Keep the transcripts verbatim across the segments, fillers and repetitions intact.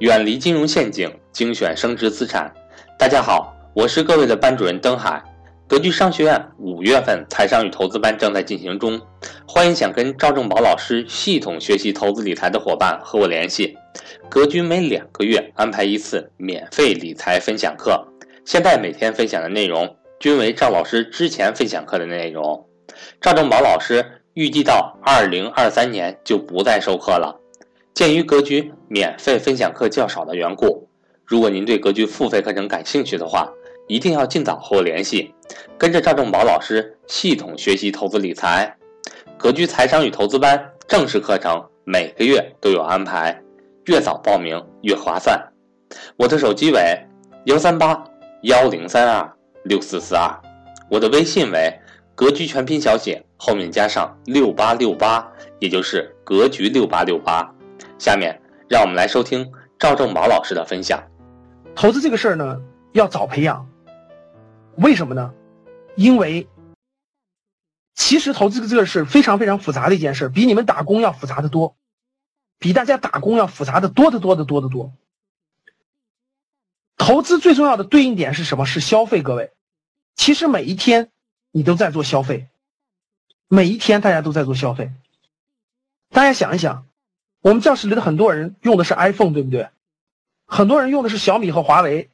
远离金融陷阱，精选升值资产。大家好，我是各位的班主任登海。格局商学院五月份财商与投资班正在进行中，欢迎想跟赵正宝老师系统学习投资理财的伙伴和我联系。格局每两个月安排一次免费理财分享课，现在每天分享的内容均为赵老师之前分享课的内容。赵正宝老师预计到二零二三年就不再授课了。鉴于格局免费分享课较少的缘故，如果您对格局付费课程感兴趣的话，一定要尽早和我联系，跟着赵正宝老师系统学习投资理财。格局财商与投资班正式课程每个月都有安排，越早报名越划算。我的手机为一三八一零三二六四四二，我的微信为格局全拼小写后面加上六八六八，也就是格局六八六八。下面让我们来收听赵正宝老师的分享。投资这个事儿呢，要早培养。为什么呢？因为其实投资这个是非常非常复杂的一件事，比你们打工要复杂的多，比大家打工要复杂的多的多的多的多。投资最重要的对应点是什么？是消费。各位，其实每一天你都在做消费，每一天大家都在做消费。大家想一想，我们教室里的很多人用的是 iPhone， 对不对？很多人用的是小米和华为，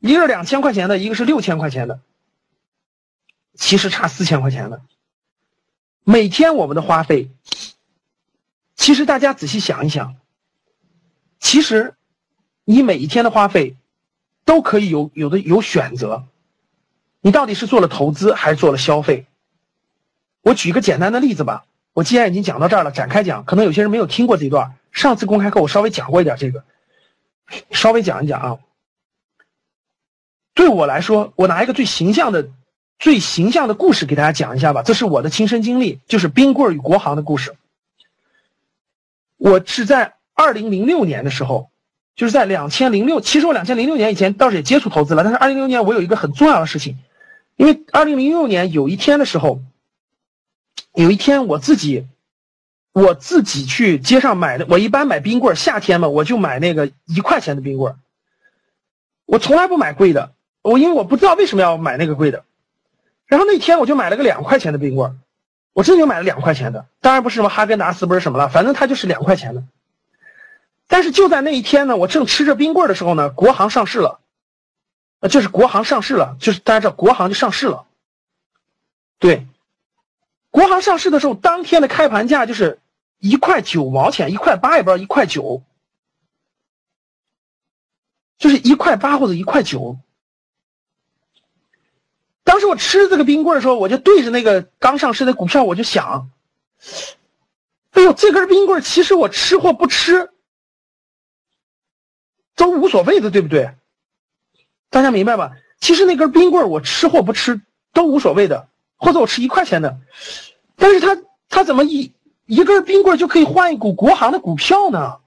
一个是两千块钱的，一个是六千块钱的，其实差四千块钱的。每天我们的花费，其实大家仔细想一想，其实你每一天的花费都可以有有的有选择，你到底是做了投资还是做了消费？我举一个简单的例子吧，我既然已经讲到这儿了，展开讲，可能有些人没有听过这一段，上次公开课我稍微讲过一点这个，稍微讲一讲啊。对我来说，我拿一个最形象的最形象的故事给大家讲一下吧，这是我的亲身经历，就是冰棍与国航的故事。我是在二零零六年的时候，就是在二零零六，其实我二零零六年以前倒是也接触投资了，但是二零零六年我有一个很重要的事情。因为二零零六年有一天的时候，有一天我自己我自己去街上买的，我一般买冰棍，夏天嘛，我就买那个一块钱的冰棍，我从来不买贵的，我因为我不知道为什么要买那个贵的。然后那天我就买了个两块钱的冰棍，我真的就买了两块钱的，当然不是什么哈根达斯不是什么了，反正它就是两块钱的。但是就在那一天呢，我正吃着冰棍的时候呢，国航上市了，就是国航上市了，就是大家知道国航就上市了。对，国航上市的时候，当天的开盘价就是一块九毛钱，一块八也不知道，一块九，就是一块八或者一块九。当时我吃这个冰棍的时候，我就对着那个刚上市的股票，我就想，哎呦，这根冰棍其实我吃或不吃都无所谓的，对不对？大家明白吧？其实那根冰棍我吃或不吃都无所谓的，或者我吃一块钱的，但是它它怎么一一根冰棍就可以换一股国航的股票呢？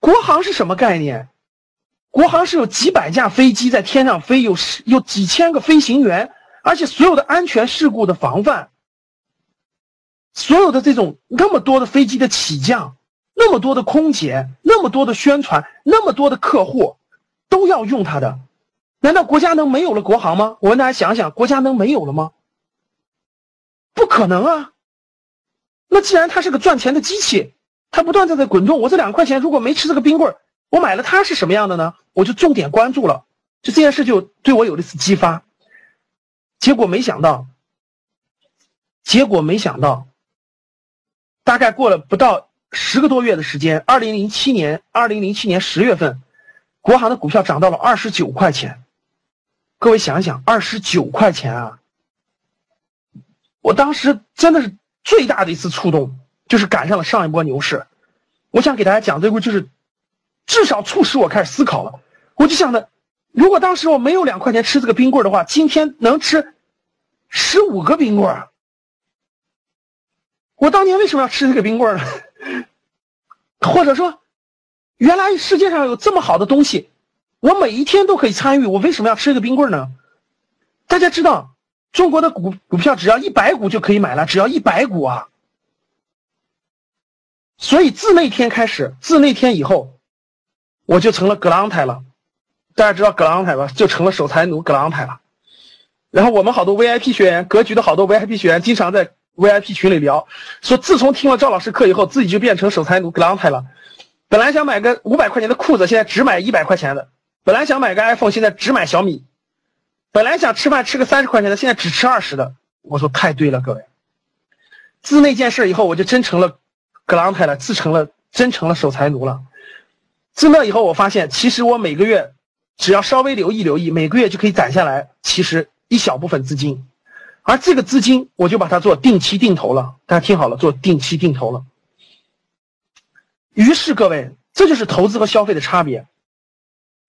国航是什么概念？国航是有几百架飞机在天上飞，有有几千个飞行员，而且所有的安全事故的防范，所有的这种那么多的飞机的起降，那么多的空姐，那么多的宣传，那么多的客户都要用它的。难道国家能没有了国航吗？我问大家想想，国家能没有了吗？不可能啊。那既然它是个赚钱的机器，它不断在在滚动，我这两块钱如果没吃这个冰棍，我买了它是什么样的呢？我就重点关注了，就这件事就对我有了一次激发。结果没想到结果没想到大概过了不到十个多月的时间，二零零七年十月份，国航的股票涨到了二十九块钱。各位想一想，二十九块钱啊！我当时真的是最大的一次触动，就是赶上了上一波牛市。我想给大家讲这个，就是至少促使我开始思考了。我就想着，如果当时我没有两块钱吃这个冰棍的话，今天能吃十五个冰棍。我当年为什么要吃这个冰棍呢？或者说，原来世界上有这么好的东西，我每一天都可以参与，我为什么要吃一个冰棍呢？大家知道，中国的股股票只要一百股就可以买了，只要一百股啊！所以自那天开始，自那天以后，我就成了葛朗台了。大家知道葛朗台吧？就成了守财奴葛朗台了。然后我们好多 V I P 学员，格局的好多 V I P 学员，经常在 V I P 群里聊，说自从听了赵老师课以后，自己就变成守财奴葛朗台了。本来想买个五百块钱的裤子，现在只买一百块钱的；本来想买个 iPhone， 现在只买小米；本来想吃饭吃个三十块钱的，现在只吃二十的。我说太对了，各位。自那件事以后，我就真成了葛朗台了，自成了真成了守财奴了。自那以后，我发现其实我每个月只要稍微留意留意，每个月就可以攒下来，其实一小部分资金，而这个资金我就把它做定期定投了。大家听好了，做定期定投了。于是各位，这就是投资和消费的差别。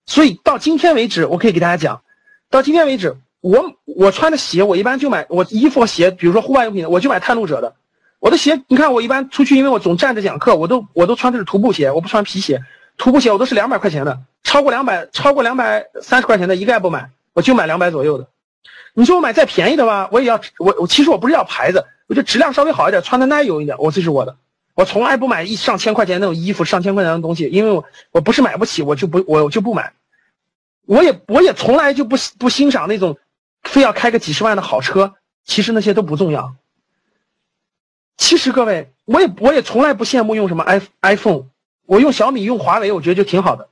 所以到今天为止，我可以给大家讲，到今天为止，我我穿的鞋，我一般就买我衣服和鞋，比如说户外用品的，我就买探路者的。我的鞋，你看我一般出去，因为我总站着讲课，我都我都穿的是徒步鞋，我不穿皮鞋。徒步鞋我都是两百块钱的，超过200超过两百三十块钱的一概不买，我就买两百左右的。你说我买再便宜的吧，我也要我我其实我不是要牌子，我就质量稍微好一点，穿的耐用一点，我这是我的。我从来不买一上千块钱那种衣服，上千块钱的东西，因为我我不是买不起，我就不我就不买。我也我也从来就不不欣赏那种非要开个几十万的好车，其实那些都不重要。其实各位，我也我也从来不羡慕用什么 iPhone， 我用小米用华为，我觉得就挺好的。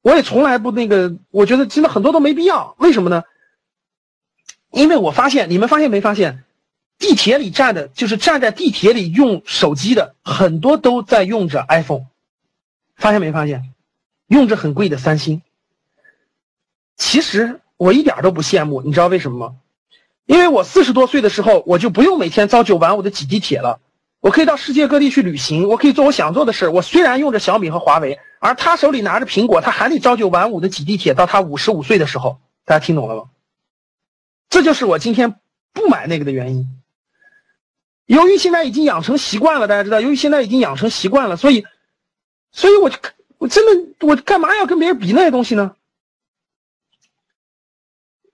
我也从来不那个，我觉得真的很多都没必要，为什么呢？因为我发现，你们发现没发现，地铁里站的就是站在地铁里用手机的很多都在用着 iPhone， 发现没发现？用着很贵的三星。其实我一点都不羡慕，你知道为什么吗？因为我四十多岁的时候，我就不用每天朝九晚五的挤地铁了，我可以到世界各地去旅行，我可以做我想做的事。我虽然用着小米和华为，而他手里拿着苹果，他还得朝九晚五的挤地铁到他五十五岁的时候。大家听懂了吗？这就是我今天不买那个的原因。由于现在已经养成习惯了，大家知道，由于现在已经养成习惯了，所以，所以我就我真的我干嘛要跟别人比那些东西呢？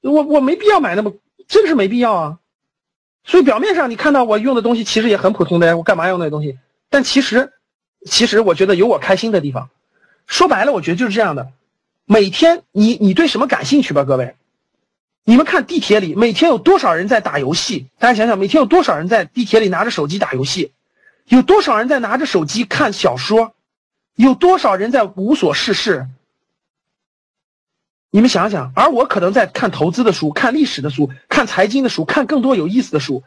我我没必要买那么，真是没必要啊。所以表面上你看到我用的东西其实也很普通的，我干嘛要用那些东西？但其实，其实我觉得有我开心的地方。说白了，我觉得就是这样的。每天你你对什么感兴趣吧，各位。你们看地铁里每天有多少人在打游戏？大家想想，每天有多少人在地铁里拿着手机打游戏？有多少人在拿着手机看小说？有多少人在无所事事？你们想想，而我可能在看投资的书，看历史的书，看财经的书，看更多有意思的书。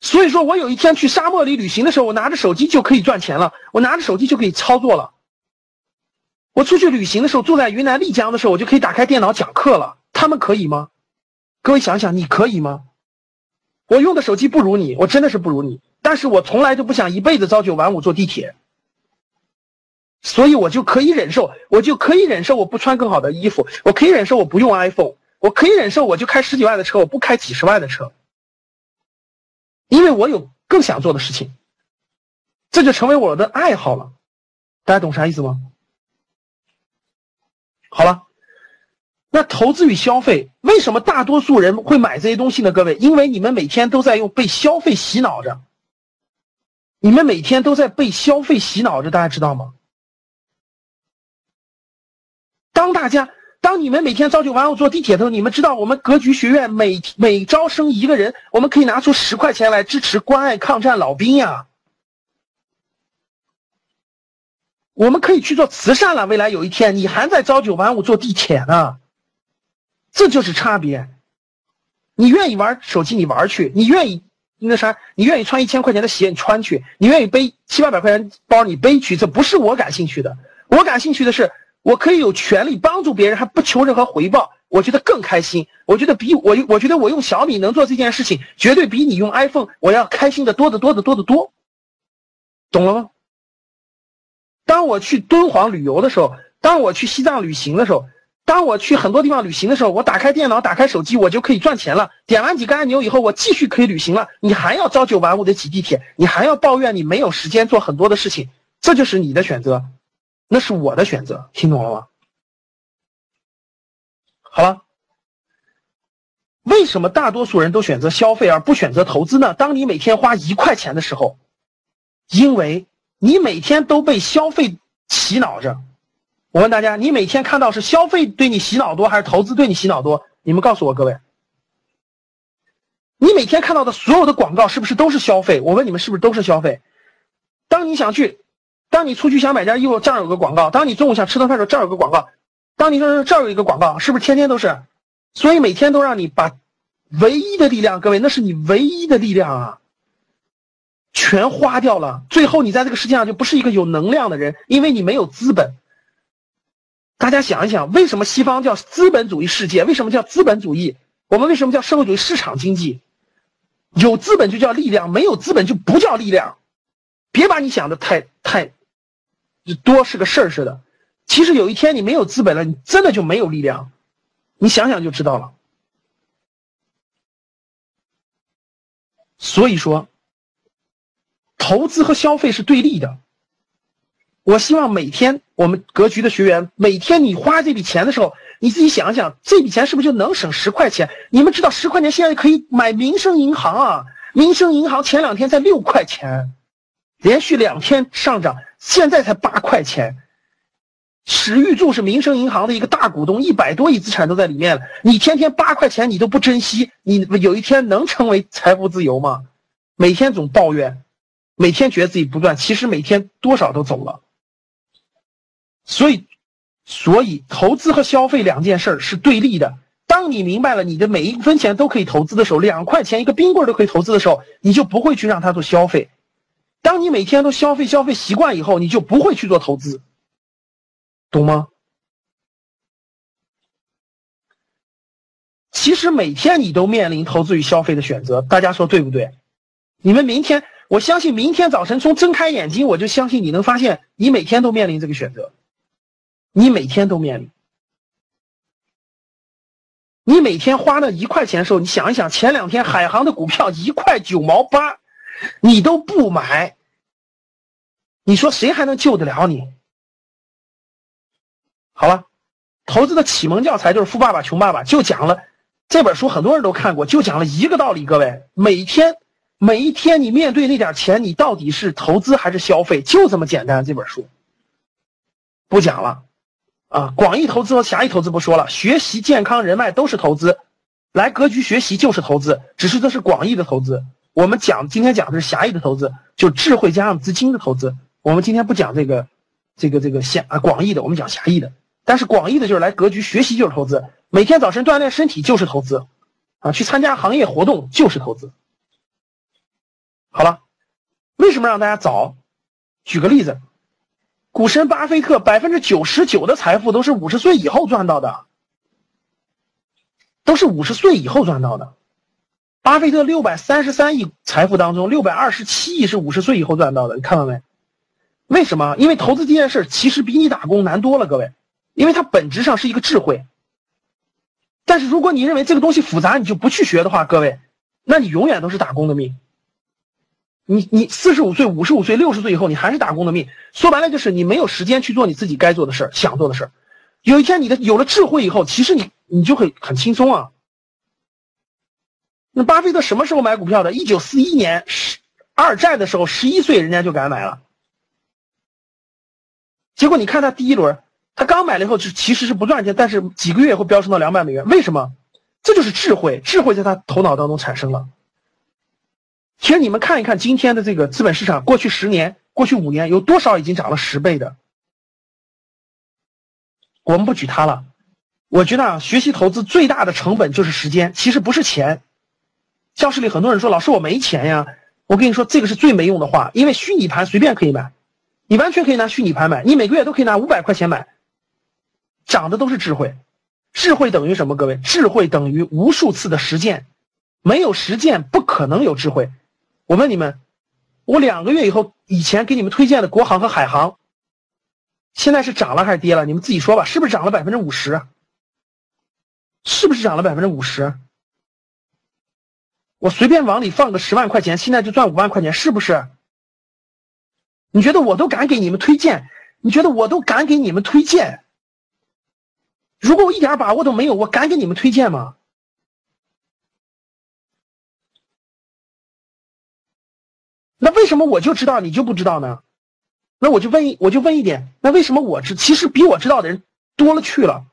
所以说我有一天去沙漠里旅行的时候，我拿着手机就可以赚钱了，我拿着手机就可以操作了。我出去旅行的时候，住在云南丽江的时候，我就可以打开电脑讲课了。他们可以吗？各位想想，你可以吗？我用的手机不如你，我真的是不如你，但是我从来都不想一辈子朝九晚五坐地铁，所以我就可以忍受，我就可以忍受我不穿更好的衣服，我可以忍受我不用 iPhone， 我可以忍受我就开十几万的车，我不开几十万的车，因为我有更想做的事情，这就成为我的爱好了。大家懂啥意思吗？好了。那投资与消费，为什么大多数人会买这些东西呢？各位，因为你们每天都在用被消费洗脑着，你们每天都在被消费洗脑着，大家知道吗？当大家，当你们每天朝九晚五坐地铁的时候，你们知道我们格局学院每每招生一个人，我们可以拿出十块钱来支持关爱抗战老兵呀。我们可以去做慈善了，未来有一天你还在朝九晚五坐地铁呢。这就是差别。你愿意玩手机，你玩去；你愿意那啥，你愿意穿一千块钱的鞋，你穿去；你愿意背七八百块钱包，你背去。这不是我感兴趣的。我感兴趣的是，我可以有权利帮助别人，还不求任何回报，我觉得更开心。我觉得比我，我觉得我用小米能做这件事情，绝对比你用 iPhone 我要开心的多得多得多得多。懂了吗？当我去敦煌旅游的时候，当我去西藏旅行的时候。当我去很多地方旅行的时候，我打开电脑，打开手机，我就可以赚钱了。点完几个按钮以后，我继续可以旅行了。你还要朝九晚五的挤地铁，你还要抱怨你没有时间做很多的事情，这就是你的选择，那是我的选择，听懂了吗？好了，为什么大多数人都选择消费而不选择投资呢？当你每天花一块钱的时候，因为你每天都被消费洗脑着，我问大家，你每天看到是消费对你洗脑多还是投资对你洗脑多？你们告诉我各位，你每天看到的所有的广告是不是都是消费？我问你们是不是都是消费？当你想去，当你出去想买件衣服，这儿有个广告；当你中午想吃顿饭的时候，这儿有个广告；当你说这儿有一个广告，是不是天天都是？所以每天都让你把唯一的力量，各位，那是你唯一的力量啊，全花掉了。最后你在这个世界上就不是一个有能量的人，因为你没有资本。大家想一想，为什么西方叫资本主义世界？为什么叫资本主义？我们为什么叫社会主义市场经济？有资本就叫力量，没有资本就不叫力量。别把你想的太太多是个事儿似的，其实有一天你没有资本了，你真的就没有力量。你想想就知道了。所以说，投资和消费是对立的。我希望每天我们格局的学员，每天你花这笔钱的时候，你自己想想，这笔钱是不是就能省十块钱？你们知道十块钱现在可以买民生银行啊，民生银行前两天才六块钱，连续两天上涨，现在才八块钱。史玉柱是民生银行的一个大股东，一百多亿资产都在里面了。你天天八块钱你都不珍惜，你有一天能成为财富自由吗？每天总抱怨，每天觉得自己不赚，其实每天多少都走了。所以，所以投资和消费两件事是对立的。当你明白了你的每一分钱都可以投资的时候，两块钱一个冰棍都可以投资的时候，你就不会去让它做消费。当你每天都消费消费习惯以后，你就不会去做投资。懂吗？其实每天你都面临投资与消费的选择，大家说对不对？你们明天，我相信明天早晨从睁开眼睛，我就相信你能发现，你每天都面临这个选择，你每天都面临。你每天花那一块钱的时候，你想一想，前两天海航的股票一块九毛八，你都不买，你说谁还能救得了你？好了，投资的启蒙教材就是《富爸爸穷爸爸》，就讲了这本书，很多人都看过，就讲了一个道理，各位，每天每一天你面对那点钱，你到底是投资还是消费，就这么简单。这本书不讲了啊，广义投资和狭义投资不说了，学习、健康、人脉都是投资，来格局学习就是投资，只是这是广义的投资。我们讲今天讲的是狭义的投资，就智慧加上资金的投资。我们今天不讲这个这个这个狭啊广义的，我们讲狭义的。但是广义的就是来格局学习就是投资，每天早晨锻炼身体就是投资，啊，去参加行业活动就是投资。好了，为什么让大家早？举个例子，股神巴菲特 百分之九十九 的财富都是五十岁以后赚到的，都是五十岁以后赚到的。巴菲特六百三十三亿财富当中六百二十七亿是五十岁以后赚到的，你看到没？为什么？因为投资这件事其实比你打工难多了，各位。因为它本质上是一个智慧，但是如果你认为这个东西复杂，你就不去学的话，各位，那你永远都是打工的命。你你四十五岁、五十五岁、六十岁以后，你还是打工的命。说白了就是你没有时间去做你自己该做的事儿、想做的事儿。有一天你的有了智慧以后，其实你你就很很轻松啊。那巴菲特什么时候买股票的？一九四一年二战的时候，十一岁人家就敢买了。结果你看他第一轮。他刚买了以后其实是不赚钱，但是几个月以后飙升到两百美元，为什么？这就是智慧，智慧在他头脑当中产生了。其实你们看一看今天的这个资本市场，过去十年、过去五年有多少已经涨了十倍的？我们不举它了。我觉得啊，学习投资最大的成本就是时间，其实不是钱。教室里很多人说，老师我没钱呀，我跟你说这个是最没用的话，因为虚拟盘随便可以买，你完全可以拿虚拟盘买，你每个月都可以拿五百块钱买。涨的都是智慧，智慧等于什么？各位，智慧等于无数次的实践，没有实践不可能有智慧。我问你们，我两个月以后以前给你们推荐的国航和海航，现在是涨了还是跌了？你们自己说吧，是不是涨了百分之五十？是不是涨了百分之五十？我随便往里放个十万块钱，现在就赚五万块钱，是不是？你觉得我都敢给你们推荐？你觉得我都敢给你们推荐？如果我一点把握都没有，我敢给你们推荐吗？那为什么我就知道你就不知道呢？那我就问我就问一点，那为什么我知其实比我知道的人多了去了？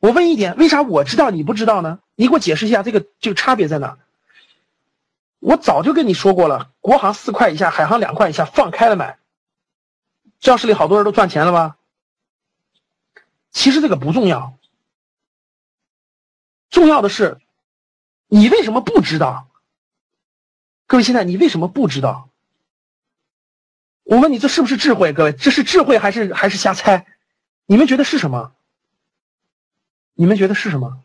我问一点，为啥我知道你不知道呢？你给我解释一下这个这个差别在哪？我早就跟你说过了，国航四块以下，海航两块以下，放开了买。教室里好多人都赚钱了吧？其实这个不重要，重要的是你为什么不知道？各位，现在你为什么不知道？我问你，这是不是智慧？各位，这是智慧还是还是瞎猜？你们觉得是什么？你们觉得是什么？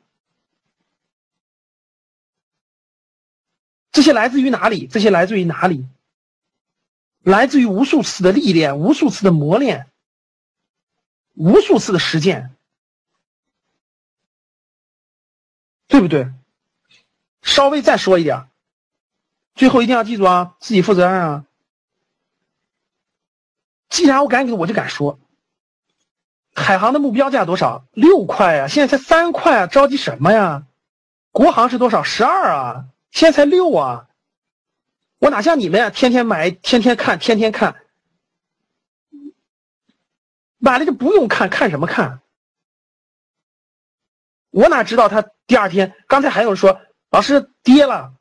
这些来自于哪里？这些来自于哪里？来自于无数次的历练，无数次的磨练，无数次的实践，对不对？稍微再说一点，最后一定要记住啊，自己负责任啊。既然我敢给，我就敢说。海航的目标价多少？六块啊，现在才三块啊，着急什么呀？国航是多少？十二啊，现在才六啊。我哪像你们呀、啊，天天买，天天看，天天看，买了就不用看，看什么看？我哪知道他第二天？刚才还有人说老师跌了，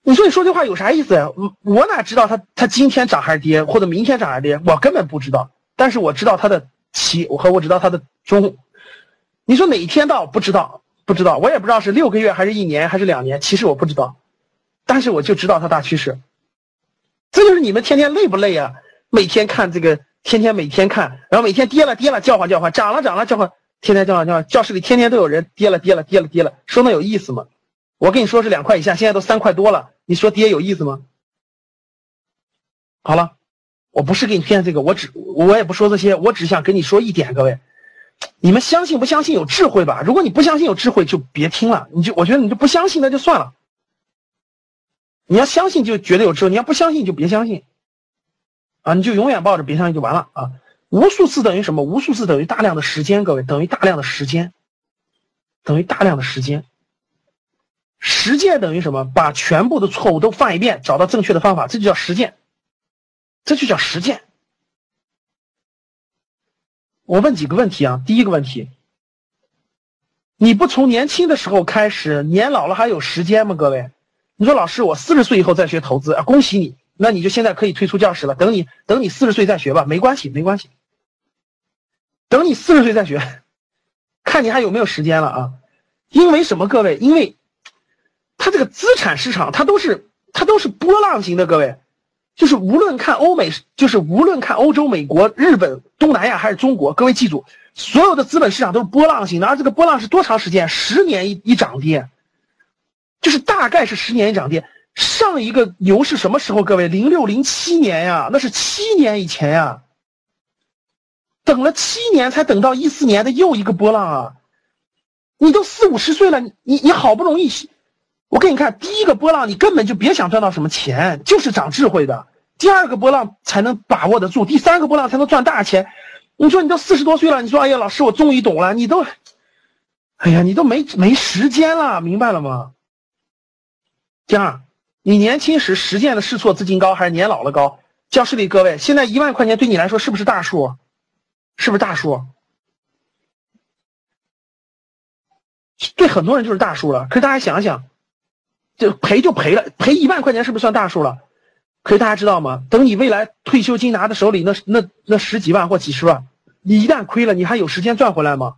你说你说这话有啥意思呀？我哪知道他他今天涨还是跌，或者明天涨还是跌？我根本不知道。但是我知道他的起，我和我知道他的终。你说哪一天到？不知道，不知道，我也不知道是六个月还是一年还是两年，其实我不知道。但是我就知道它大趋势。这就是你们天天累不累啊？每天看这个，天天每天看，然后每天跌了跌了叫唤叫唤，涨了涨了叫唤，天天叫唤叫唤。教室里天天都有人跌了跌了跌了跌了，说那有意思吗？我跟你说是两块以下，现在都三块多了，你说跌有意思吗？好了，我不是给你骗这个，我只我也不说这些，我只想跟你说一点，各位，你们相信不相信有智慧吧？如果你不相信有智慧，就别听了，你就我觉得你就不相信那就算了。你要相信就觉得有智慧，你要不相信就别相信，啊，你就永远抱着别相信就完了啊！无数次等于什么？无数次等于大量的时间，各位，等于大量的时间，等于大量的时间。实践等于什么？把全部的错误都犯一遍，找到正确的方法，这就叫实践，这就叫实践。我问几个问题啊，第一个问题，你不从年轻的时候开始，年老了还有时间吗？各位？你说老师，我四十岁以后再学投资啊，恭喜你，那你就现在可以退出教室了。等你等你四十岁再学吧，没关系，没关系。等你四十岁再学，看你还有没有时间了啊？因为什么？各位，因为它这个资产市场，它都是它都是波浪型的，各位，就是无论看欧美，就是无论看欧洲、美国、日本、东南亚还是中国，各位记住，所有的资本市场都是波浪型的，而这个波浪是多长时间？十年一一涨跌。就是大概是十年一涨跌，上一个牛市什么时候？各位，零六零七年呀，那是七年以前呀，等了七年才等到一四年的又一个波浪啊！你都四五十岁了，你你好不容易，我给你看第一个波浪，你根本就别想赚到什么钱，就是长智慧的；第二个波浪才能把握得住，第三个波浪才能赚大钱。你说你都四十多岁了，你说哎呀，老师我终于懂了，你都，哎呀，你都没没时间了，明白了吗？第二，你年轻时实践的试错资金高还是年老了高？教室里各位，现在一万块钱对你来说是不是大数？是不是大数？对很多人就是大数了。可是大家想想，就赔就赔了，赔一万块钱是不是算大数了？可是大家知道吗？等你未来退休金拿在手里，那那那十几万或几十万，你一旦亏了，你还有时间赚回来吗？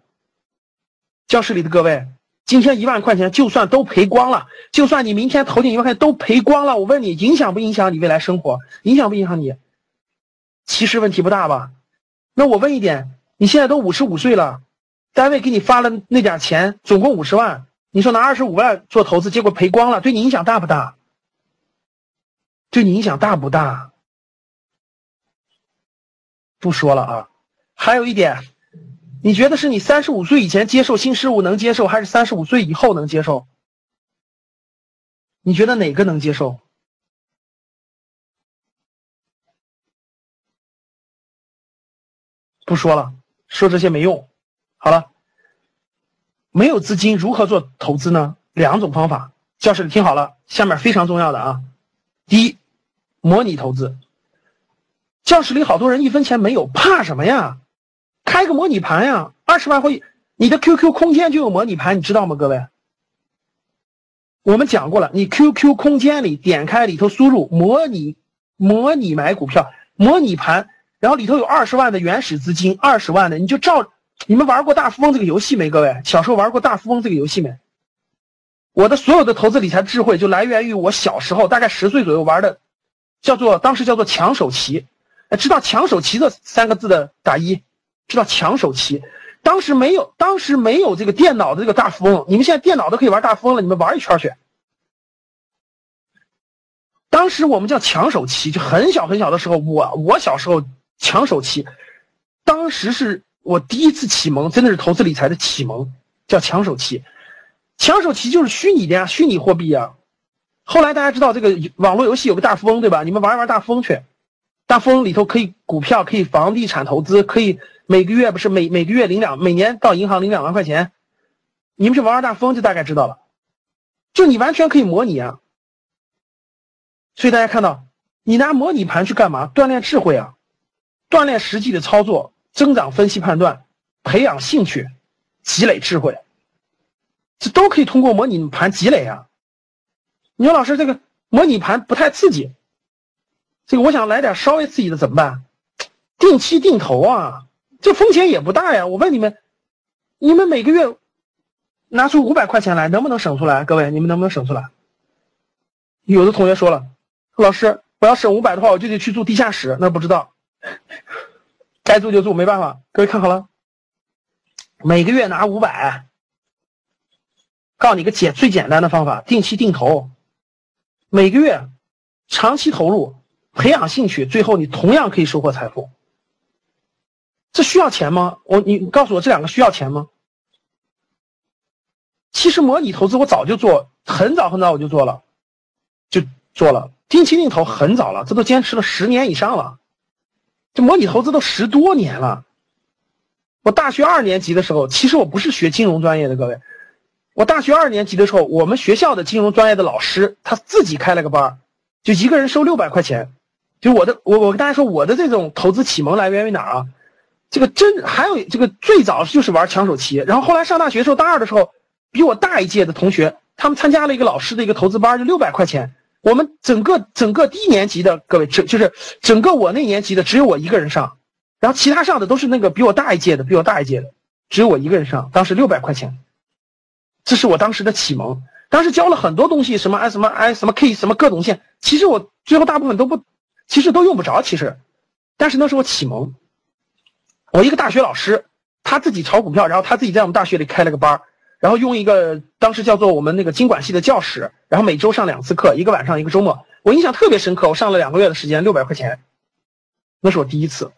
教室里的各位。今天一万块钱就算都赔光了，就算你明天投进一万块钱都赔光了，我问你影响不影响你未来生活？影响不影响你？其实问题不大吧？那我问一点，你现在都五十五岁了，单位给你发了那点钱，总共五十万，你说拿二十五万做投资，结果赔光了，对你影响大不大？对你影响大不大？不说了啊，还有一点。你觉得是你三十五岁以前接受新事物能接受，还是三十五岁以后能接受？你觉得哪个能接受？不说了，说这些没用。好了，没有资金如何做投资呢？两种方法，教室里听好了，下面非常重要的啊。第一，模拟投资。教室里好多人一分钱没有，怕什么呀？开个模拟盘呀，二十万会，你的 Q Q 空间就有模拟盘，你知道吗，各位？我们讲过了，你 Q Q 空间里点开里头输入模拟模拟买股票模拟盘，然后里头有二十万的原始资金，二十万的你就照。你们玩过大富翁这个游戏没？各位，小时候玩过大富翁这个游戏没？我的所有的投资理财智慧就来源于我小时候大概十岁左右玩的，叫做当时叫做抢手棋。知道抢手棋这三个字的打一，知道抢手棋。当时没有，当时没有这个电脑的这个大富翁，你们现在电脑都可以玩大富翁了，你们玩一圈去。当时我们叫抢手棋，就很小很小的时候，我我小时候抢手棋，当时是我第一次启蒙，真的是投资理财的启蒙，叫抢手棋。抢手棋就是虚拟的呀，虚拟货币呀。后来大家知道这个网络游戏有个大富翁，对吧？你们玩一玩大富翁去，大富翁里头可以股票，可以房地产投资，可以每个月不是每每个月领两，每年到银行领两万块钱。你们去玩玩大富翁就大概知道了，就你完全可以模拟啊。所以大家看到，你拿模拟盘去干嘛？锻炼智慧啊，锻炼实际的操作，增长分析判断，培养兴趣，积累智慧。这都可以通过模拟盘积累啊！你说老师，这个模拟盘不太刺激，这个我想来点稍微刺激的怎么办？定期定投啊，这风险也不大呀。我问你们，你们每个月拿出五百块钱来，能不能省出来？各位，你们能不能省出来？有的同学说了，老师，我要省五百的话，我就得去住地下室，那不知道，该住就住，没办法。各位看好了，每个月拿五百。告诉你个简最简单的方法，定期定投，每个月长期投入，培养兴趣，最后你同样可以收获财富。这需要钱吗？我你告诉我这两个需要钱吗？其实模拟投资我早就做，很早很早我就做了，就做了定期定投很早了，这都坚持了十年以上了，这模拟投资都十多年了。我大学二年级的时候，其实我不是学金融专业的，各位。我大学二年级的时候，我们学校的金融专业的老师他自己开了个班，就一个人收六百块钱。就我的，我我跟大家说，我的这种投资启蒙来源于哪儿啊？这个真还有这个最早就是玩抢手棋，然后后来上大学的时候，大二的时候，比我大一届的同学，他们参加了一个老师的一个投资班，就六百块钱。我们整个整个低年级的各位，整就是整个我那年级的只有我一个人上，然后其他上的都是那个比我大一届的，比我大一届的，只有我一个人上，当时六百块钱。这是我当时的启蒙，当时教了很多东西，什么 I 什么 I 什么 K 什么各种线，其实我最后大部分都不，其实都用不着，其实，但是那是我启蒙。我一个大学老师，他自己炒股票，然后他自己在我们大学里开了个班，然后用一个当时叫做我们那个经管系的教室，然后每周上两次课，一个晚上一个周末，我印象特别深刻，我上了两个月的时间，六百块钱，那是我第一次。